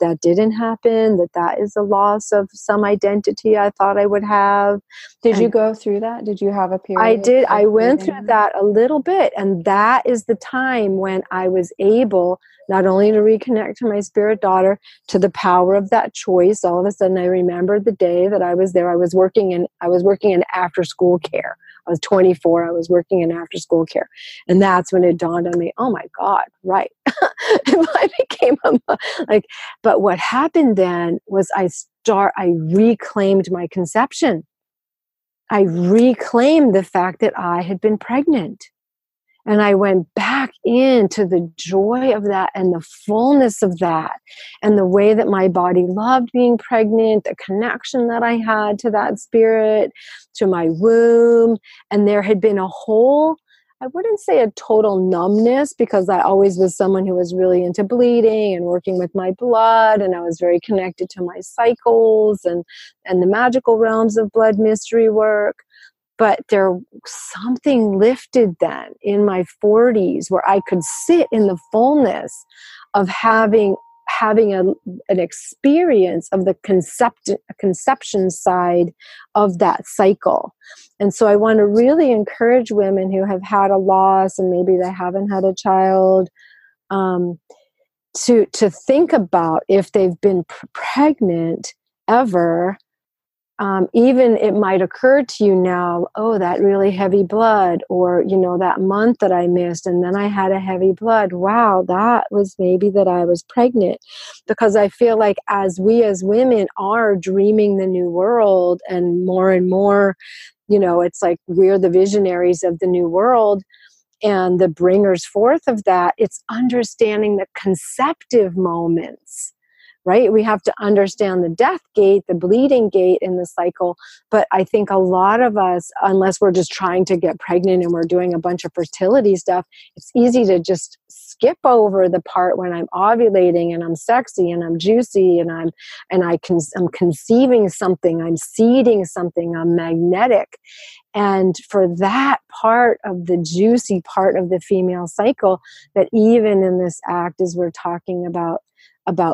That didn't happen, that is a loss of some identity I thought I would have. Did you go through that? Did you have a period? I did. I went through that a little bit. And that is the time when I was able not only to reconnect to my spirit daughter, to the power of that choice. All of a sudden, I remembered the day that I was there. I was working in after school care. I was 24. I was working in after school care. And that's when it dawned on me, oh my God, right. I became a mom. But what happened then was I reclaimed my conception. I reclaimed the fact that I had been pregnant. And I went back into the joy of that and the fullness of that and the way that my body loved being pregnant, the connection that I had to that spirit, to my womb. And there had been a whole, I wouldn't say a total numbness, because I always was someone who was really into bleeding and working with my blood, and I was very connected to my cycles and the magical realms of blood mystery work. But something lifted then in my 40s where I could sit in the fullness of having an experience of the conception side of that cycle. And so I want to really encourage women who have had a loss and maybe they haven't had a child, to think about if they've been pregnant ever. Even it might occur to you now, oh, that really heavy blood, or, that month that I missed and then I had a heavy blood. Wow, that was maybe that I was pregnant. Because I feel like as women are dreaming the new world, and more, it's like we're the visionaries of the new world and the bringers forth of that. It's understanding the conceptive moments right? We have to understand the death gate, the bleeding gate in the cycle. But I think a lot of us, unless we're just trying to get pregnant and we're doing a bunch of fertility stuff, it's easy to just skip over the part when I'm ovulating and I'm sexy and I'm juicy and I'm conceiving something, I'm seeding something, I'm magnetic. And for that part of the juicy part of the female cycle, that even in this act, as we're talking about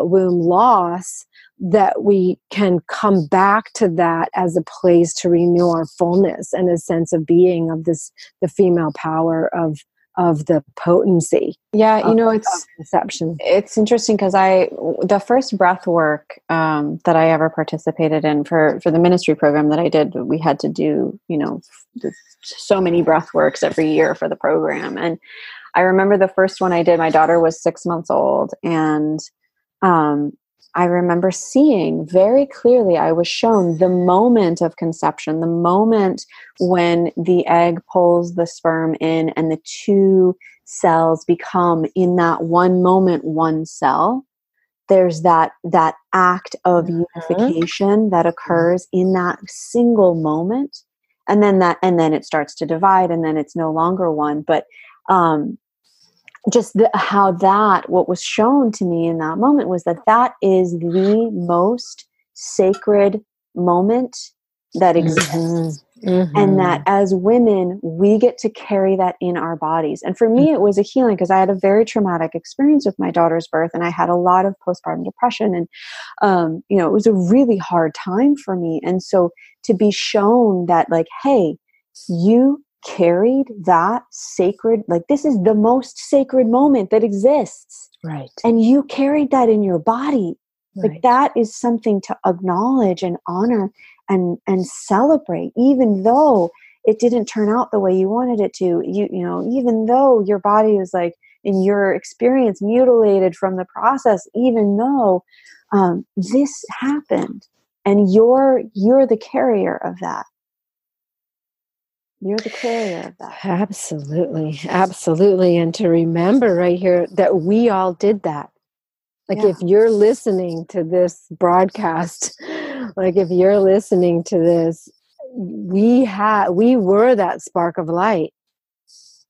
womb loss, that we can come back to that as a place to renew our fullness and a sense of being of this, the female power of the potency. Yeah, you know, it's conception. It's interesting because the first breath work that I ever participated in for the ministry program that I did, we had to do, you know, so many breath works every year for the program. And I remember the first one I did, my daughter was 6 months old, and I remember seeing very clearly, I was shown the moment of conception, the moment when the egg pulls the sperm in and the two cells become, in that one moment, one cell. There's that act of unification that occurs in that single moment. And then it starts to divide, and then it's no longer one. But, just what was shown to me in that moment was that is the most sacred moment that exists. Mm-hmm. Mm-hmm. And that as women, we get to carry that in our bodies. And for me, it was a healing because I had a very traumatic experience with my daughter's birth, and I had a lot of postpartum depression. And, you know, it was a really hard time for me. And so to be shown that, like, hey, you carried that sacred, like, this is the most sacred moment that exists, right? And you carried that in your body, right? Like, that is something to acknowledge and honor and celebrate, even though it didn't turn out the way you wanted it to, you know, even though your body was, like, in your experience, mutilated from the process, even though this happened, and you're the carrier of that. You're the carrier of that. Absolutely. Absolutely. And to remember right here that we all did that. Like, yeah. If you're listening to this broadcast, like, if you're listening to this, we were that spark of light.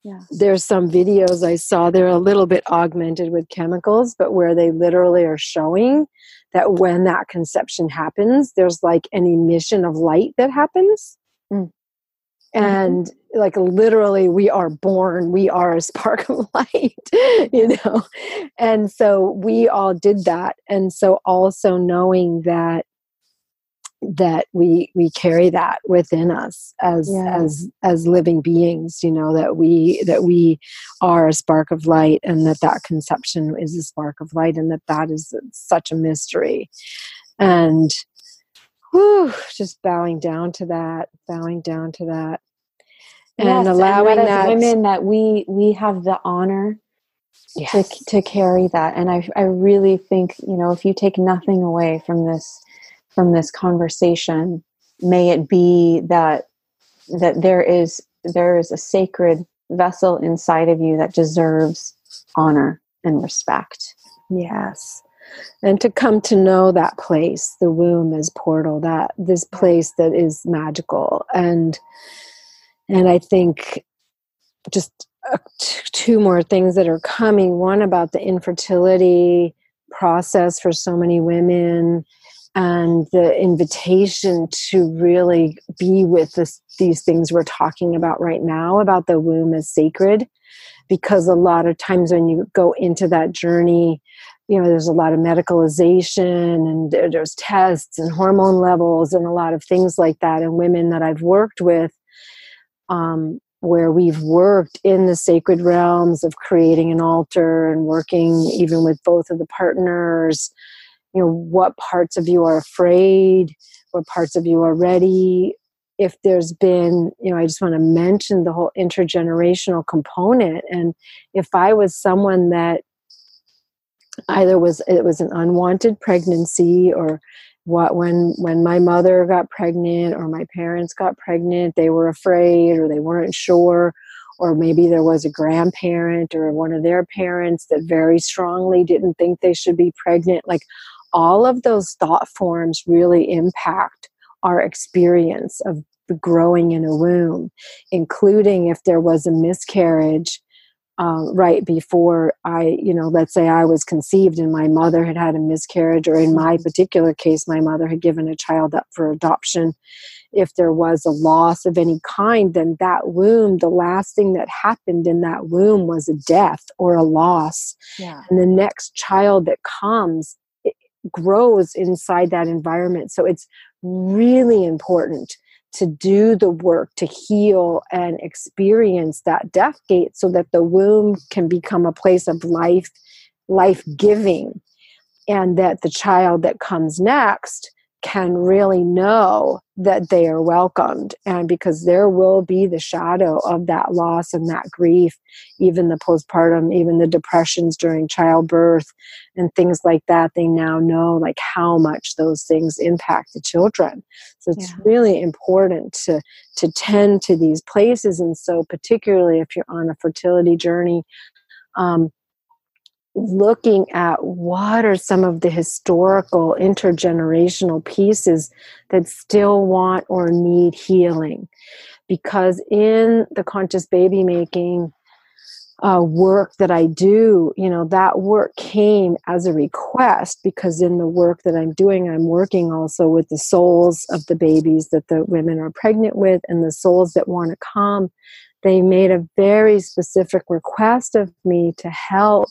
Yeah. There's some videos I saw, they're a little bit augmented with chemicals, but where they literally are showing that when that conception happens, there's like an emission of light that happens. Mm. And like, literally, we are born, we are a spark of light, you know? And so we all did that. And so also knowing that we carry that within us as living beings, you know, that we are a spark of light, and that conception is a spark of light, and that is such a mystery. And whew, just bowing down to that, and yes, allowing and that as women that we have the honor, yes, to carry that. And I really think, you know, if you take nothing away from this conversation, may it be that there is a sacred vessel inside of you that deserves honor and respect. Yes. And to come to know that place, the womb as portal, that this place that is magical. And I think just two more things that are coming. One, about the infertility process for so many women, and the invitation to really be with these things we're talking about right now, about the womb as sacred. Because a lot of times when you go into that journey, you know, there's a lot of medicalization, and there's tests and hormone levels and a lot of things like that. And women that I've worked with, where we've worked in the sacred realms of creating an altar and working even with both of the partners, you know, what parts of you are afraid, what parts of you are ready. If there's been, you know, I just want to mention the whole intergenerational component. And if I was someone that it was an unwanted pregnancy, or what, when my mother got pregnant or my parents got pregnant, they were afraid or they weren't sure, or maybe there was a grandparent or one of their parents that very strongly didn't think they should be pregnant. Like, all of those thought forms really impact our experience of growing in a womb, including if there was a miscarriage right before I, let's say I was conceived and my mother had had a miscarriage, or in my particular case, my mother had given a child up for adoption. If there was a loss of any kind, then that womb, the last thing that happened in that womb was a death or a loss. Yeah. And the next child that comes, it grows inside that environment. So it's really important to do the work to heal and experience that death gate so that the womb can become a place of life, life-giving, and that the child that comes next can really know that they are welcomed. And because there will be the shadow of that loss and that grief, even the postpartum, even the depressions during childbirth and things like that, they now know like how much those things impact the children. So it's really important to tend to these places. And so particularly if you're on a fertility journey, looking at what are some of the historical intergenerational pieces that still want or need healing. Because in the conscious baby making work that I do, that work came as a request, because in the work that I'm doing, I'm working also with the souls of the babies that the women are pregnant with and the souls that want to come. They made a very specific request of me to help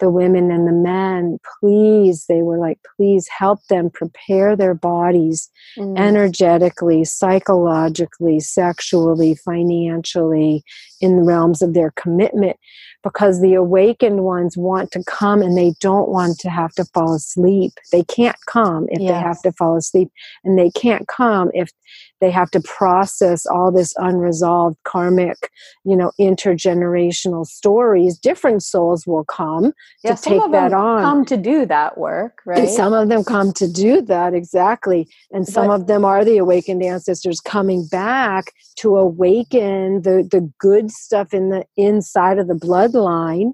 the women and the men, please, they were like, please help them prepare their bodies energetically, psychologically, sexually, financially, in the realms of their commitment, because the awakened ones want to come and they don't want to have to fall asleep. They can't come if they have to fall asleep, and they can't come if they have to process all this unresolved karmic, intergenerational stories. Different souls will come to take that on. Some come to do that work, right? And some of them come to do that, exactly. And some of them are the awakened ancestors coming back to awaken the good stuff in the inside of the bloodline,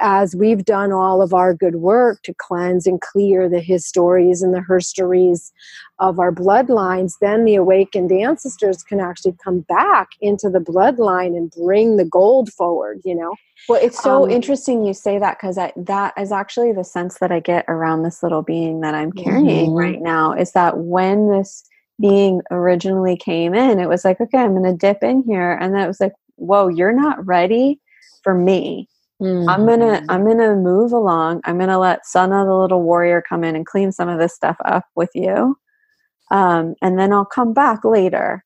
as we've done all of our good work to cleanse and clear the histories and the herstories of our bloodlines. Then the awakened ancestors can actually come back into the bloodline and bring the gold forward, Well, it's so interesting you say that, because that is actually the sense that I get around this little being that I'm carrying right now, is that when this being originally came in, it was like, okay, I'm going to dip in here. And then it was like, whoa, you're not ready for me. I'm gonna move along. I'm gonna let Sana, the little warrior, come in and clean some of this stuff up with you, and then I'll come back later.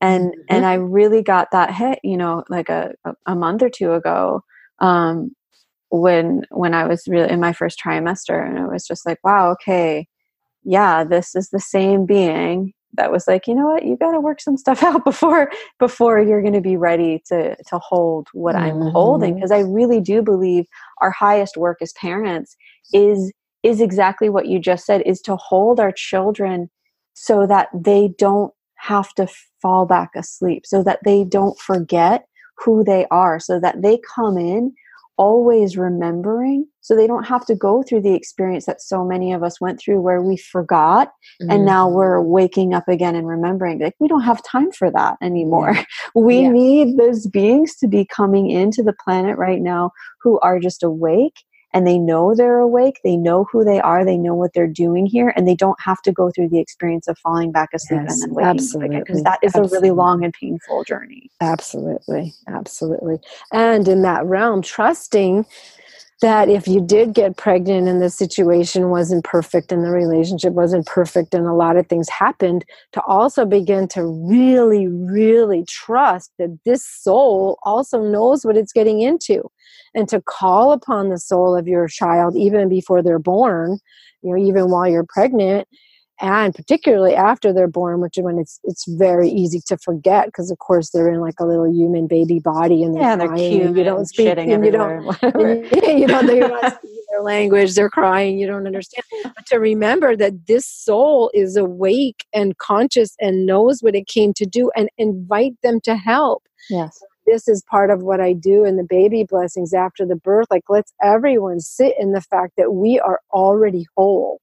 And I really got that hit, like a month or two ago, when I was really in my first trimester, and it was just like, wow, okay, yeah, this is the same being that was like, you know what, you got to work some stuff out before you're going to be ready to hold what I'm holding. Because I really do believe our highest work as parents is exactly what you just said, is to hold our children so that they don't have to fall back asleep, so that they don't forget who they are, so that they come in always remembering, so they don't have to go through the experience that so many of us went through where we forgot and now we're waking up again and remembering. Like, we don't have time for that anymore. We need those beings to be coming into the planet right now who are just awake, and they know they're awake, they know who they are, they know what they're doing here, and they don't have to go through the experience of falling back asleep and then waking up again, because that is a really long and painful journey. Absolutely. And in that realm, trusting that if you did get pregnant and the situation wasn't perfect and the relationship wasn't perfect and a lot of things happened, to also begin to really, really trust that this soul also knows what it's getting into, and to call upon the soul of your child even before they're born, even while you're pregnant, and particularly after they're born, which is when it's very easy to forget, because of course they're in like a little human baby body and they're crying, and you don't speak, and they're not speaking their language, they're crying, you don't understand. But to remember that this soul is awake and conscious and knows what it came to do, and invite them to help. Yes. This is part of what I do in the baby blessings after the birth. Like, let's everyone sit in the fact that we are already whole.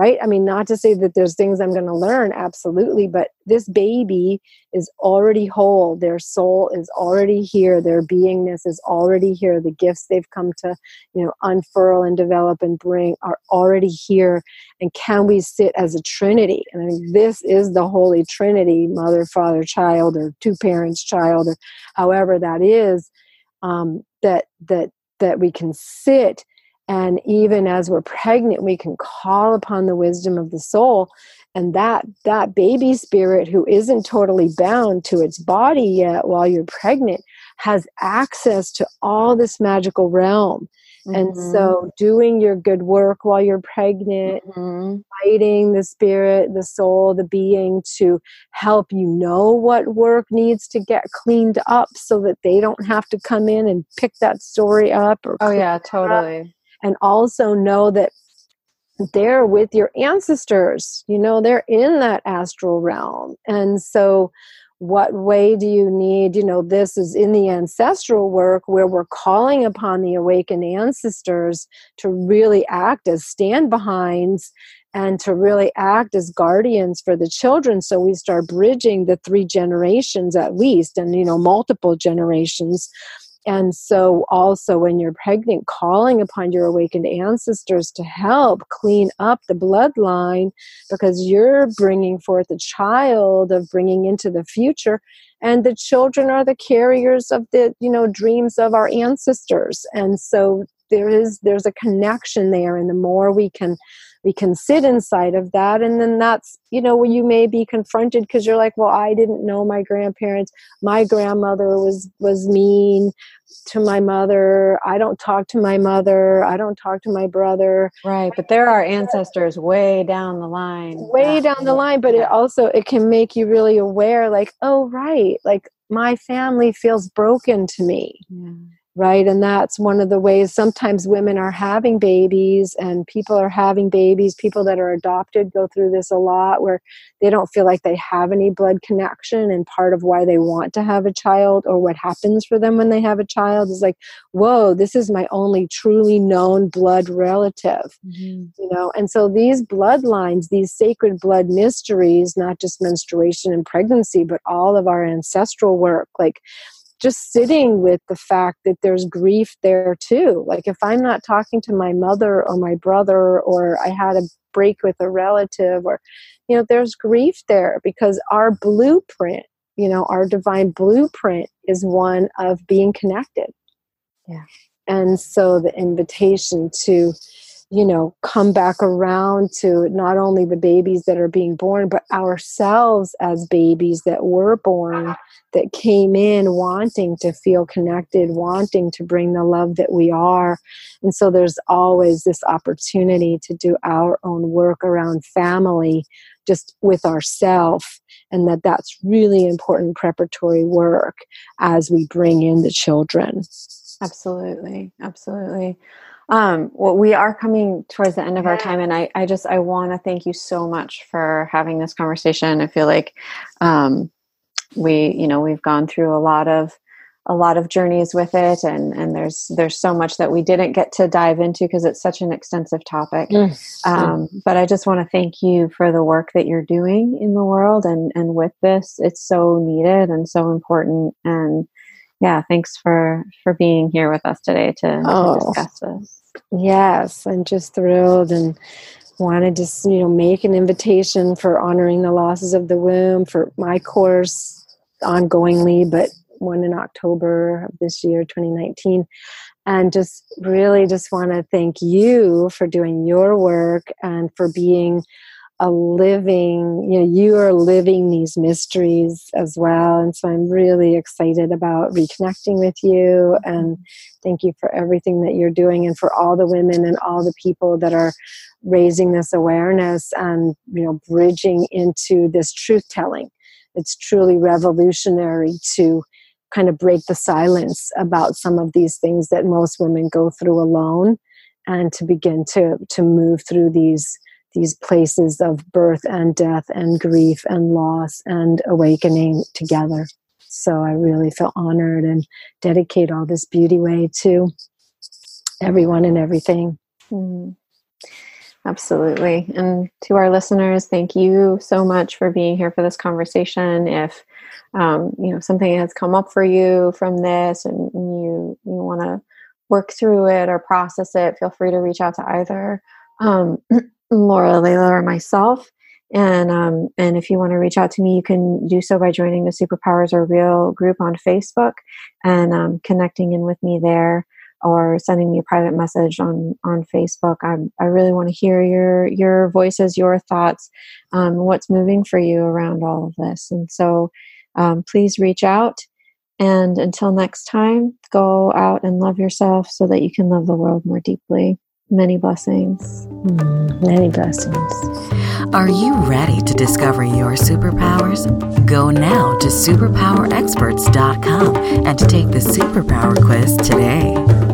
right? I mean, not to say that there's things I'm going to learn, absolutely, but this baby is already whole. Their soul is already here. Their beingness is already here. The gifts they've come to, you know, unfurl and develop and bring are already here. And can we sit as a trinity? And I mean, this is the Holy Trinity, mother, father, child, or two parents, child, or however that is, that we can sit. And even as we're pregnant, we can call upon the wisdom of the soul. And that baby spirit who isn't totally bound to its body yet while you're pregnant has access to all this magical realm. Mm-hmm. And so doing your good work while you're pregnant, mm-hmm. Inviting the spirit, the soul, the being to help you know what work needs to get cleaned up so that they don't have to come in and pick that story up. Or oh, yeah, totally. Up. And also know that they're with your ancestors, you know, they're in that astral realm. And so what way do you need, you know, this is in the ancestral work where we're calling upon the awakened ancestors to really act as stand-behinds and to really act as guardians for the children. So we start bridging the three generations at least, and, you know, multiple generations. And so also when you're pregnant, calling upon your awakened ancestors to help clean up the bloodline, because you're bringing forth a child of bringing into the future. And the children are the carriers of the, you know, dreams of our ancestors. And so there's a connection there. And the more we can sit inside of that. And then that's, you know, where you may be confronted because you're like, well, I didn't know my grandparents. My grandmother was mean to my mother. I don't talk to my mother. I don't talk to my brother. Right. But there are ancestors way down the line. Way down the line. But it can make you really aware, like, oh, right. Like my family feels broken to me. Yeah. Right. And that's one of the ways sometimes women are having babies and people are having babies. People that are adopted go through this a lot where they don't feel like they have any blood connection. And part of why they want to have a child or what happens for them when they have a child is like, whoa, this is my only truly known blood relative, mm-hmm. you know? And so these bloodlines, these sacred blood mysteries, not just menstruation and pregnancy, but all of our ancestral work, like, just sitting with the fact that there's grief there too. Like if I'm not talking to my mother or my brother, or I had a break with a relative, or, you know, there's grief there because our blueprint, you know, our divine blueprint is one of being connected. Yeah. And so the invitation to, you know, come back around to not only the babies that are being born, but ourselves as babies that were born, that came in wanting to feel connected, wanting to bring the love that we are. And so there's always this opportunity to do our own work around family, just with ourself, and that's really important preparatory work as we bring in the children. Absolutely. Absolutely. Well, we are coming towards the end of our time, and I want to thank you so much for having this conversation. I feel like, we've gone through a lot of journeys with it, and there's so much that we didn't get to dive into because it's such an extensive topic. Mm. But I just want to thank you for the work that you're doing in the world and with this. It's so needed and so important, and yeah, thanks for being here with us today to discuss this. Yes, I'm just thrilled and wanted to, you know, make an invitation for honoring the losses of the womb for my course ongoingly, but one in October of this year, 2019. And just really just want to thank you for doing your work and for being a living, you know, you are living these mysteries as well. And so I'm really excited about reconnecting with you, and thank you for everything that you're doing and for all the women and all the people that are raising this awareness and, you know, bridging into this truth telling. It's truly revolutionary to kind of break the silence about some of these things that most women go through alone, and to begin to move through these places of birth and death and grief and loss and awakening together. So I really feel honored and dedicate all this beauty way to everyone and everything. Mm-hmm. Absolutely. And to our listeners, thank you so much for being here for this conversation. If something has come up for you from this and you want to work through it or process it, feel free to reach out to either Laura, Layla, or myself. And if you want to reach out to me, you can do so by joining the Superpowers Are Real group on Facebook and connecting in with me there, or sending me a private message on Facebook. I really want to hear your voices, your thoughts, what's moving for you around all of this. And so please reach out. And until next time, go out and love yourself so that you can love the world more deeply. Many blessings. Many blessings. Are you ready to discover your superpowers? Go now to superpowerexperts.com and to take the superpower quiz today.